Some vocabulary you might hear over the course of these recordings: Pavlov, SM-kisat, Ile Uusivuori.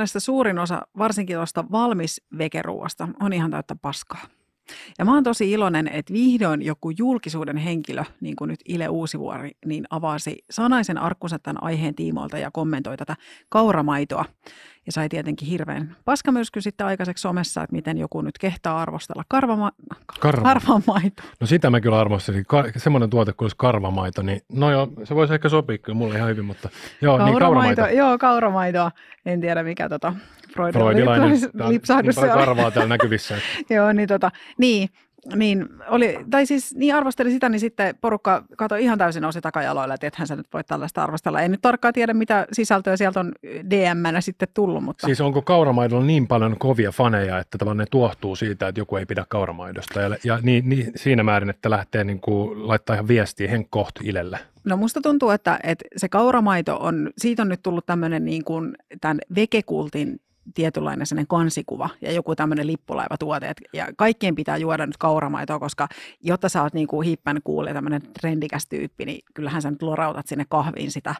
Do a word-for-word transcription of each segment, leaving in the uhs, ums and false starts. mielestä suurin osa, varsinkin tuosta valmis vegeruoasta, on ihan täyttä paskaa. Ja mä oon tosi iloinen, että vihdoin joku julkisuuden henkilö, niin kuin nyt Ile Uusivuori, niin avasi sanaisen arkkunsa tämän aiheen tiimoilta ja kommentoi tätä kauramaitoa. Ja sai tietenkin hirveän paskamyrsky sitten aikaiseksi somessa, että miten joku nyt kehtaa arvostella karvama- Karva. karvamaitoa. No sitä mä kyllä arvostelin. Ka- semmoinen tuote kuin olisi karvamaito, niin no joo, se voisi ehkä sopia kyllä mulle ihan hyvin, mutta joo, kauramaito, niin kauramaitoa. Joo, kauramaitoa. En tiedä mikä tota freudilainen lipsahdus se oli. Niin karvaa täällä näkyvissä. Joo, niin tota, niin. Niin, oli, tai siis niin arvosteli sitä, niin sitten porukka katsoi ihan täysin nousi takajaloilla, että ethän sä nyt voi tällaista arvostella. En nyt tarkkaan tiedä, mitä sisältöä sieltä on D M-nä sitten tullut. Mutta. Siis onko kauramaidolla niin paljon kovia faneja, että tavallaan ne tuohtuu siitä, että joku ei pidä kauramaidosta ja, ja niin, niin, siinä määrin, että lähtee niin kuin, laittaa ihan viestiä henkkoht Ilelle? No musta tuntuu, että, että se kauramaito on, siitä on nyt tullut tämmöinen niin kuin tämän vegekultin tietynlainen sellainen kansikuva ja joku tämmöinen lippulaivatuote. Ja kaikkien pitää juoda nyt kauramaitoa, koska jotta sä oot niin kuin hippän kuulee tämmöinen trendikäs tyyppi, niin kyllähän sä nyt lorautat sinne kahviin sitä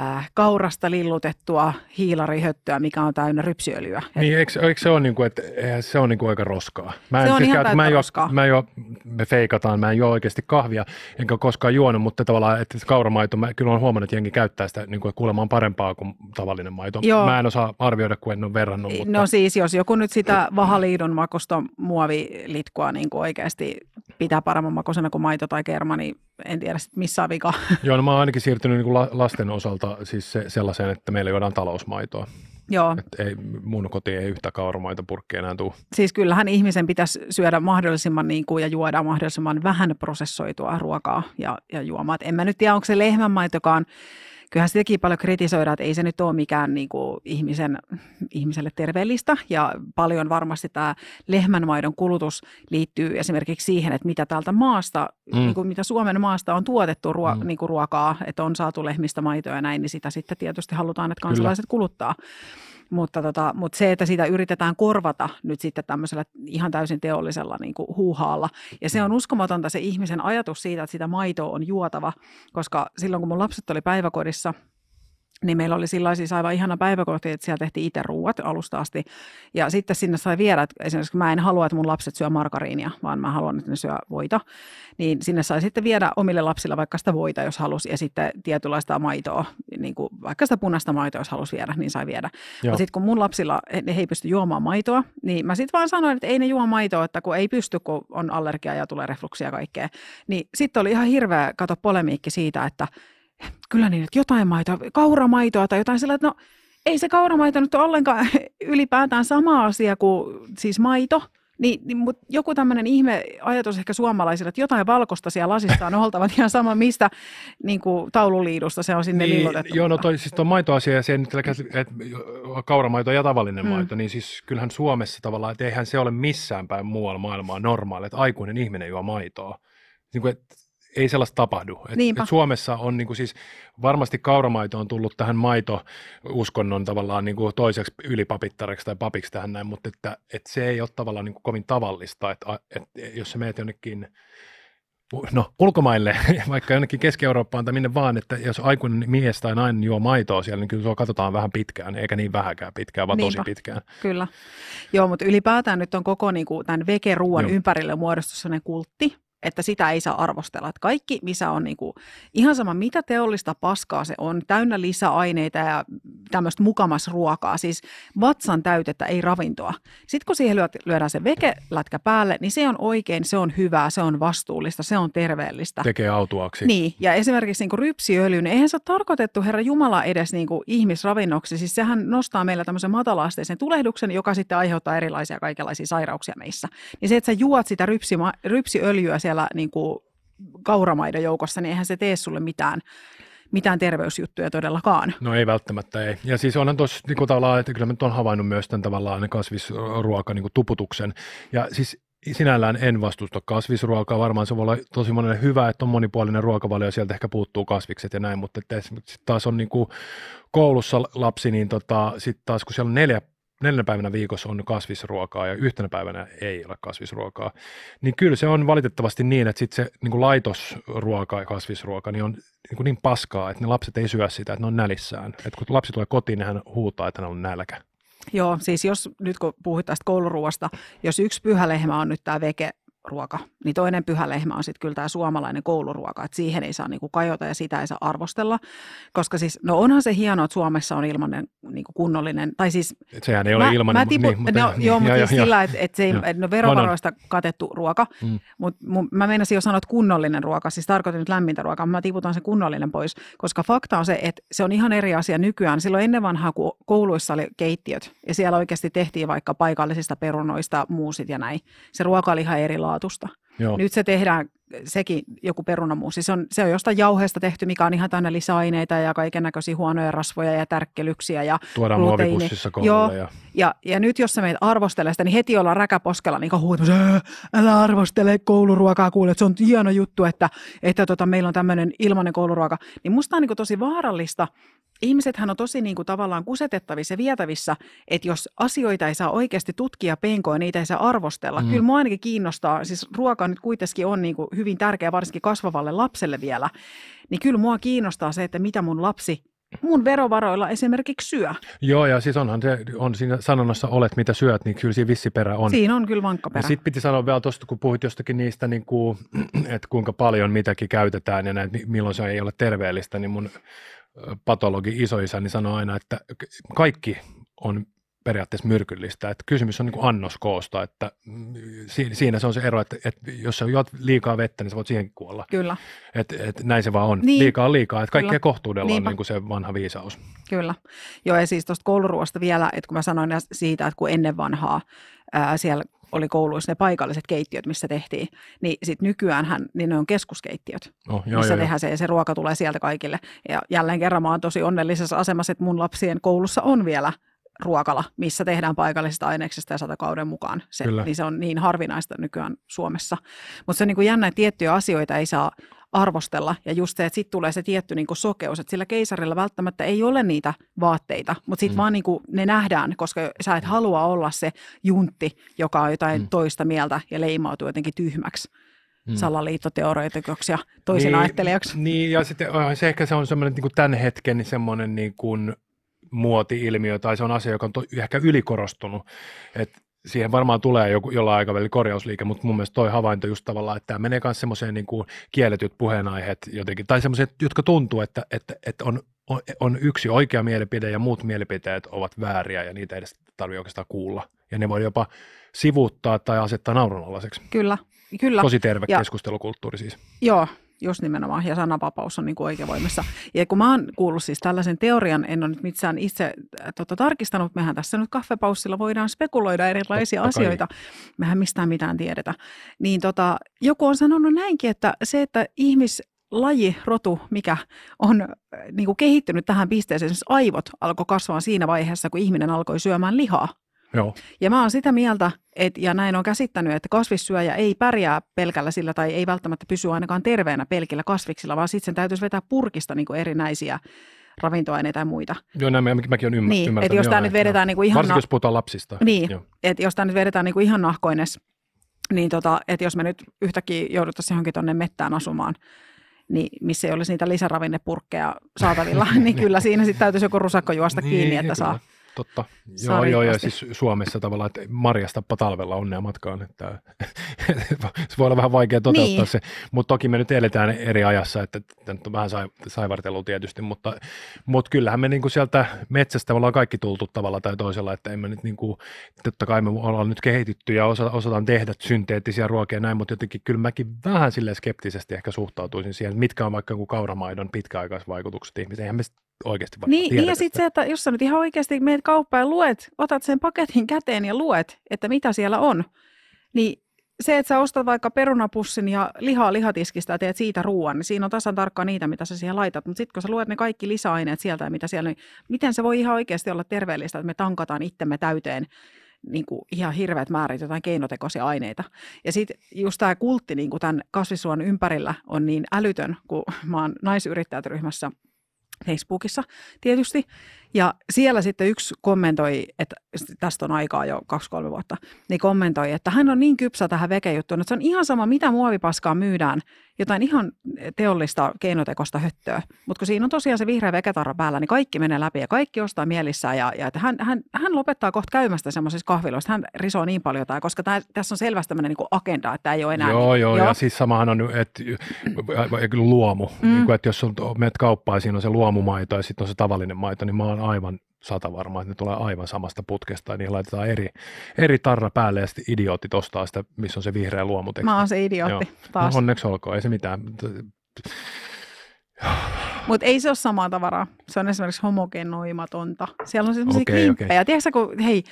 äh, kaurasta lillutettua hiilarihöttöä, mikä on täynnä rypsiöljyä. Niin, eikö, eikö se ole niin kuin, että se on niin kuin aika roskaa? Mä en, se on siis ihan täyttä roskaa. Mä jo, me feikataan, mä en juo oikeasti kahvia, enkä koskaan juonut, mutta tavallaan että kauramaito, mä kyllä olen huomannut, että jengi käyttää sitä niin kuin kuulemaan parempaa kuin tavallinen maito. Joo. Mä en osaa arvioida, kun en ole verrannut. Mutta. No siis, jos joku nyt sitä vahaliidon makosta muovilitkua niin kuin oikeasti pitää paremman makoisena kuin maito tai kerma, niin en tiedä missä on vika. Joo, no mä oon ainakin siirtynyt niin kuin lasten osalta siis se, sellaiseen, että meillä juodaan talousmaitoa. Joo. Ei, mun kotiin ei yhtä kauramaitopurkkia enää tule. Siis kyllähän ihmisen pitäisi syödä mahdollisimman niin kuin, ja juoda mahdollisimman vähän prosessoitua ruokaa ja, ja juomaa. Et en mä nyt tiedä, onko se lehmänmaitokaan. Kyllähän sitäkin paljon kritisoidaan, että ei se nyt ole mikään niin kuin, ihmisen, ihmiselle terveellistä. Ja paljon varmasti tämä lehmänmaidon kulutus liittyy esimerkiksi siihen, että mitä täältä maasta, mm. niin kuin, mitä Suomen maasta on tuotettu ruo- mm. niin kuin ruokaa, että on saatu lehmistä maitoa ja näin, niin sitä sitten tietysti halutaan, että kansalaiset Kyllä. kuluttaa. Mutta, tota, mutta se, että sitä yritetään korvata nyt sitten tämmöisellä ihan täysin teollisella niin kuin huuhaalla. Ja se on uskomatonta se ihmisen ajatus siitä, että sitä maitoa on juotava, koska silloin kun mun lapset oli päiväkodissa, niin meillä oli sillä siis aivan ihana päiväkoti, että siellä tehtiin itse ruuat alusta asti. Ja sitten sinne sai viedä, että esimerkiksi mä en halua, että mun lapset syö margariinia, vaan mä haluan, että ne syö voita. Niin sinne sai sitten viedä omille lapsille vaikka sitä voita, jos halusi, ja sitten tietynlaista maitoa, niin kuin vaikka sitä punaista maitoa, jos halusi viedä, niin sai viedä. Mutta sitten kun mun lapsilla, ne ei pysty juomaan maitoa, niin mä sitten vaan sanoin, että ei ne juo maitoa, että kun ei pysty, kun on allergia ja tulee refluksia ja kaikkea. Niin sitten oli ihan hirveä, kato, polemiikki siitä, että kyllä niin, että jotain maitoa, kauramaitoa tai jotain sillä, että no ei se kauramaito nyt ole ollenkaan ylipäätään sama asia kuin siis maito. Niin, niin, mutta joku tämmöinen ihme ajatus ehkä suomalaisilla, että jotain valkosta siellä lasista on oltava ihan sama, mistä niin kuin taululiidusta se on sinne niin, lillotettu. Joo, no toi, siis tuo maitoasia ja se, että kauramaito ja tavallinen mm. maito, niin siis kyllähän Suomessa tavallaan, että eihän se ole missään päin muualla maailmaa normaali, että aikuinen ihminen juo maitoa. Niin kuin, että ei sellaista tapahdu. Et, et Suomessa on niinku siis varmasti kauramaito on tullut tähän maitouskonnon tavallaan niinku toiseksi ylipapittareksi tai papiksi tähän näin, mutta että, et se ei ole tavallaan niinku kovin tavallista, että et, jos sä menet jonnekin no, ulkomaille, vaikka jonnekin Keski-Eurooppaan tai minne vaan, että jos aikuinen mies tai nainen juo maitoa siellä, niin kyllä se katsotaan vähän pitkään, eikä niin vähäkään pitkään, vaan Niinpä. tosi pitkään. Kyllä. Joo, mutta ylipäätään nyt on koko niinku, tämän vegeruuan ympärille muodostunut sellainen kultti, että sitä ei saa arvostella. Että kaikki, missä on niin kuin, ihan sama, mitä teollista paskaa se on, täynnä lisäaineita ja tämmöistä mukamas ruokaa, siis vatsan täytettä, ei ravintoa. Sitten kun siihen lyödään se vegelätkä päälle, niin se on oikein, se on hyvää, se on vastuullista, se on terveellistä. Tekee autuaksi. Niin, ja esimerkiksi niin kuin rypsiöljy, niin eihän se ole tarkoitettu, Herra Jumala, edes niin kuin ihmisravinnoksi. Siis sehän nostaa meillä tämmöisen matalaasteisen tulehduksen, joka sitten aiheuttaa erilaisia kaikenlaisia sairauksia meissä. Niin se, että sä juot sitä rypsima, rypsiöljyä siellä, Siellä, niin kuin kauramaidon joukossa, niin eihän se tee sulle mitään, mitään terveysjuttuja todellakaan. No ei välttämättä, ei. Ja siis onhan tuossa niin kuin tavallaan, että kyllä mä nyt olen havainnut myös tämän tavallaan kasvisruokan niin kuin tuputuksen. Ja siis sinällään en vastusta kasvisruokaa. Varmaan se voi olla tosi monelle hyvä, että on monipuolinen ruokavalio, sieltä ehkä puuttuu kasvikset ja näin, mutta että taas on niin kuin koulussa lapsi, niin tota, sitten taas kun siellä on neljä neljänä päivänä viikossa on kasvisruokaa ja yhtenä päivänä ei ole kasvisruokaa, niin kyllä se on valitettavasti niin, että sitten se niin kuin laitosruoka ja kasvisruoka niin on niin, kuin niin paskaa, että ne lapset ei syö sitä, että ne on nälissään. Että kun lapsi tulee kotiin, niin hän huutaa, että hän on nälkä. Joo, siis jos nyt kun puhuit tästä kouluruoasta, jos yksi pyhä lehmä on nyt tämä vegeruoka, niin toinen pyhä lehmä on sitten kyllä tämä suomalainen kouluruoka, että siihen ei saa niinku kajota ja sitä ei saa arvostella, koska siis, no onhan se hienoa, että Suomessa on ilmainen niinku kunnollinen, tai siis... Sehän ei mä, ole ilmainen, tipu, niin, mutta... No, niin, joo, mutta siis sillä, että et se ei no verovaroista katettu ruoka, mm. mutta mä meinasin jo sanoa, että kunnollinen ruoka, siis tarkoitan nyt lämmintä ruokaa, mä tiputan sen kunnollinen pois, koska fakta on se, että se on ihan eri asia nykyään. Silloin ennen vanhaa, kun kouluissa oli keittiöt, ja siellä oikeasti tehtiin vaikka paikallisista perunoista, muusit ja näin, se ruoka oli ihan eri laatusta. Joo. Nyt se tehdään sekin joku perunamuusi. Se on, se on jostain jauheesta tehty, mikä on ihan täynnä lisäaineita ja kaikennäköisiä huonoja rasvoja ja tärkkelyksiä ja tuodaan gluteiini. Muovipussissa koululle. Ja... Ja, ja nyt jos sä meitä arvostelee sitä, niin heti ollaan räkäposkella niin huutamassa, älä arvostele kouluruokaa, kuule, että se on hieno juttu, että, että tota, meillä on tämmöinen ilmainen kouluruoka. Niin musta on niin kuin tosi vaarallista. Ihmisethän on tosi niin kuin tavallaan kusetettavissa ja vietävissä, että jos asioita ei saa oikeasti tutkia penkoa, niitä ei saa arvostella. Mm. Kyllä mua ainakin kiinnostaa, siis ruoka nyt kuitenkin on niin kuin hyvin tärkeä, varsinkin kasvavalle lapselle vielä, niin kyllä mua kiinnostaa se, että mitä mun lapsi mun verovaroilla esimerkiksi syö. Joo, ja siis onhan se, on siinä sanonnassa olet, mitä syöt, niin kyllä siinä vissiperä on. Siinä on kyllä vankka perä. Ja sitten piti sanoa vielä tuosta, kun puhuit jostakin niistä, niin kuin, että kuinka paljon mitäkin käytetään ja näin, milloin se ei ole terveellistä, niin mun patologi isoisäni sanoi aina, että kaikki on periaatteessa myrkyllistä. Että kysymys on niin kuin annoskoosta, että siinä se on se ero, että, että jos sä juot liikaa vettä, niin sä voit siihen kuolla. Kyllä. Että et näin se vaan on. Niin. Liikaa on liikaa, että kaikkea kohtuudella Niinpä. On niin kuin se vanha viisaus. Kyllä. Joo, ja siis tuosta kouluruoasta vielä, että kun mä sanoin siitä, että kun ennen vanhaa ää, siellä oli kouluissa ne paikalliset keittiöt, missä tehtiin, niin sitten nykyäänhän niin ne on keskuskeittiöt, oh, joo, missä joo, tehdään joo. Se ja se ruoka tulee sieltä kaikille. Ja jälleen kerran mä oon tosi onnellisessa asemassa, että mun lapsien koulussa on vielä ruokala, missä tehdään paikallisista aineksista ja satakauden mukaan. Se, niin se on niin harvinaista nykyään Suomessa. Mutta se on niin kuin jännä, että tiettyjä asioita ei saa arvostella. Ja just se, että sitten tulee se tietty niin kuin sokeus, että sillä keisarilla välttämättä ei ole niitä vaatteita, mutta sitten mm. vaan niin kuin ne nähdään, koska sä et halua olla se juntti, joka on jotain mm. toista mieltä ja leimautuu jotenkin tyhmäksi. Hmm. Salaliittoteoreetikoksi ja toisen niin, ajattelijaksi. Niin, ja sitten se ehkä se on semmoinen niin kuin tämän hetken semmoinen niin kuin muoti-ilmiö, tai se on asia, joka on to, ehkä ylikorostunut, että siihen varmaan tulee joku, jollain aikavälillä korjausliike, mutta mun mielestä toi havainto just tavallaan, että tämä menee myös semmoiseen niin kuin kielletyt puheenaiheet jotenkin, tai semmoiset, jotka tuntuu, että, että, että on, on, on yksi oikea mielipide ja muut mielipiteet ovat vääriä ja niitä ei edes tarvitse oikeastaan kuulla. Ja ne voi jopa sivuuttaa tai asettaa naurunalaiseksi. Kyllä, kyllä. Tosi terve ja keskustelukulttuuri siis. Joo. Jos nimenomaan, ja sananvapaus on niin kuin oikeavoimassa. Ja kun mä oon kuullut siis tällaisen teorian, en ole nyt mitään itse tota, tarkistanut, mutta mehän tässä nyt kahvepaussilla voidaan spekuloida erilaisia Totta asioita. Kai. Mehän mistään mitään tiedetä. Niin tota, joku on sanonut näinkin, että se, että ihmislaji, rotu, mikä on niin kuin kehittynyt tähän pisteeseen, siis aivot alkoi kasvaa siinä vaiheessa, kun ihminen alkoi syömään lihaa. Joo. Ja mä oon sitä mieltä, et, ja näin on käsittänyt, että kasvissyöjä ei pärjää pelkällä sillä tai ei välttämättä pysy ainakaan terveenä pelkillä kasviksilla, vaan sitten sen täytyisi vetää purkista niin kuin erinäisiä ravintoaineita ja muita. Joo, näin mäkin olen ymmär- niin, ymmärtänyt. Että jos tämä nyt vedetään niin kuin ihan... Varsinkin jos puhutaan lapsista. Niin, että jos tämä nyt vedetään niin kuin ihan nahkoines, niin tota, että jos me nyt yhtäkkiä jouduttaisiin johonkin tuonne mettään asumaan, niin missä ei olisi niitä lisäravinnepurkkeja saatavilla, niin kyllä siinä sitten täytyisi joku rusakko juosta niin, kiinni, että saa... Totta. Joo, joo, ja siis Suomessa tavallaan, että marjastappa talvella onnea matkaan, että se voi olla vähän vaikea toteuttaa niin. Se, mutta toki me nyt eletään eri ajassa, että tämä on vähän saivartelua tietysti, mutta, mutta kyllähän me niinku sieltä metsästä ollaan kaikki tultu tavalla tai toisella, että emme nyt niinku, totta kai me ollaan nyt kehitytty ja osa, osataan tehdä synteettisiä ruokia ja näin, mutta jotenkin kyllä mäkin vähän silleen skeptisesti ehkä suhtautuisin siihen, mitkä on vaikka kauramaidon pitkäaikaisvaikutukset ihmisiin, eihän me oikeasti varmaan niin, tiedät, ja sitten se, että jos sä nyt ihan oikeasti menet kauppaan ja luet, otat sen paketin käteen ja luet, että mitä siellä on, niin se, että sä ostat vaikka perunapussin ja lihaa lihatiskistä ja teet siitä ruoan, niin siinä on tasan tarkkaan niitä, mitä sä siihen laitat, mutta sitten kun sä luet ne kaikki lisäaineet sieltä ja mitä siellä, niin miten se voi ihan oikeasti olla terveellistä, että me tankataan itsemme täyteen niin kuin ihan hirveät määrät jotain keinotekoisia aineita. Ja sitten just tämä kultti niin kuin tämän kasvisruoan ympärillä on niin älytön, kun mä oon naisyrittäjät ryhmässä Facebookissa tietysti. Ja siellä sitten yksi kommentoi, että tästä on aikaa jo kaksi kolme vuotta, niin kommentoi, että hän on niin kypsä tähän vekejuttuun, että se on ihan sama, mitä muovipaskaa myydään, jotain ihan teollista keinotekosta höttöä. Mutta kun siinä on tosiaan se vihreä vegetarra päällä, niin kaikki menee läpi ja kaikki ostaa mielissään. Ja, ja että hän, hän, hän lopettaa kohta käymästä semmoisissa kahviloissa, hän risoo niin paljon jotain, koska tää, tässä on selvästi tämmöinen niin kuin agenda, että ei ole enää. Joo, niin, joo, joo, ja siis samahan on, että luomu, mm. niin kuin, että jos on, menet kauppaan, siinä on se luomumaito ja sitten on se tavallinen maito, niin mä oon aivan sata varmaa, että ne tulee aivan samasta putkesta ja niihin laitetaan eri, eri tarra päälle ja sitten idiootit ostaa sitä, missä on se vihreä luomuteksti. Mä oon se idiootti joo. taas. No, onneksi olkoon, ei se mitään. Mutta ei se ole samaa tavaraa, se on esimerkiksi homogenoimatonta. Siellä on sellaisia okay, klimppejä. Okay. Tiedätkö, kun hei,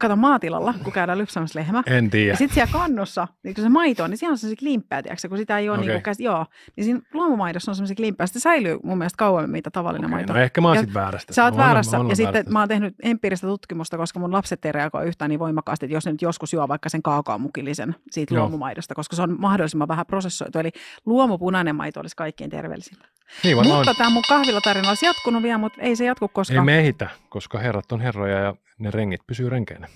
kato maatilalla, kun käydään lypsämässä lehmä. En tiedä. Ja sitten siellä kannossa, niin kun se maito on, niin siellä on sellaisia klimppejä, tiedätkö, kun sitä ei ole okay. niin kuin käs, joo. Niin siinä luomumaidossa on sellaisia klimppejä, se säilyy mun mielestä kauemmin, mitä tavallinen okay, maito. No ehkä mä oon sitten väärästä. Sä oot no, väärässä, olen, olen ja väärästä. Sitten mä oon tehnyt empiiristä tutkimusta, koska mun lapset ei reagoi yhtään niin voimakkaasti, että jos ne nyt joskus juo vaikka sen kaakaamukillisen siitä luomumaidosta, koska se on mahdollisimman vähän prosessoitu. Eli luomupunainen maito olisi kaikkein terveellisintä. Niin, mutta tämä mun kahvilatarina olisi jatkunut vielä, mutta ei se jatku koskaan. Ei me ehitä, koska herrat on herroja ja ne rengit pysyy renkeinä.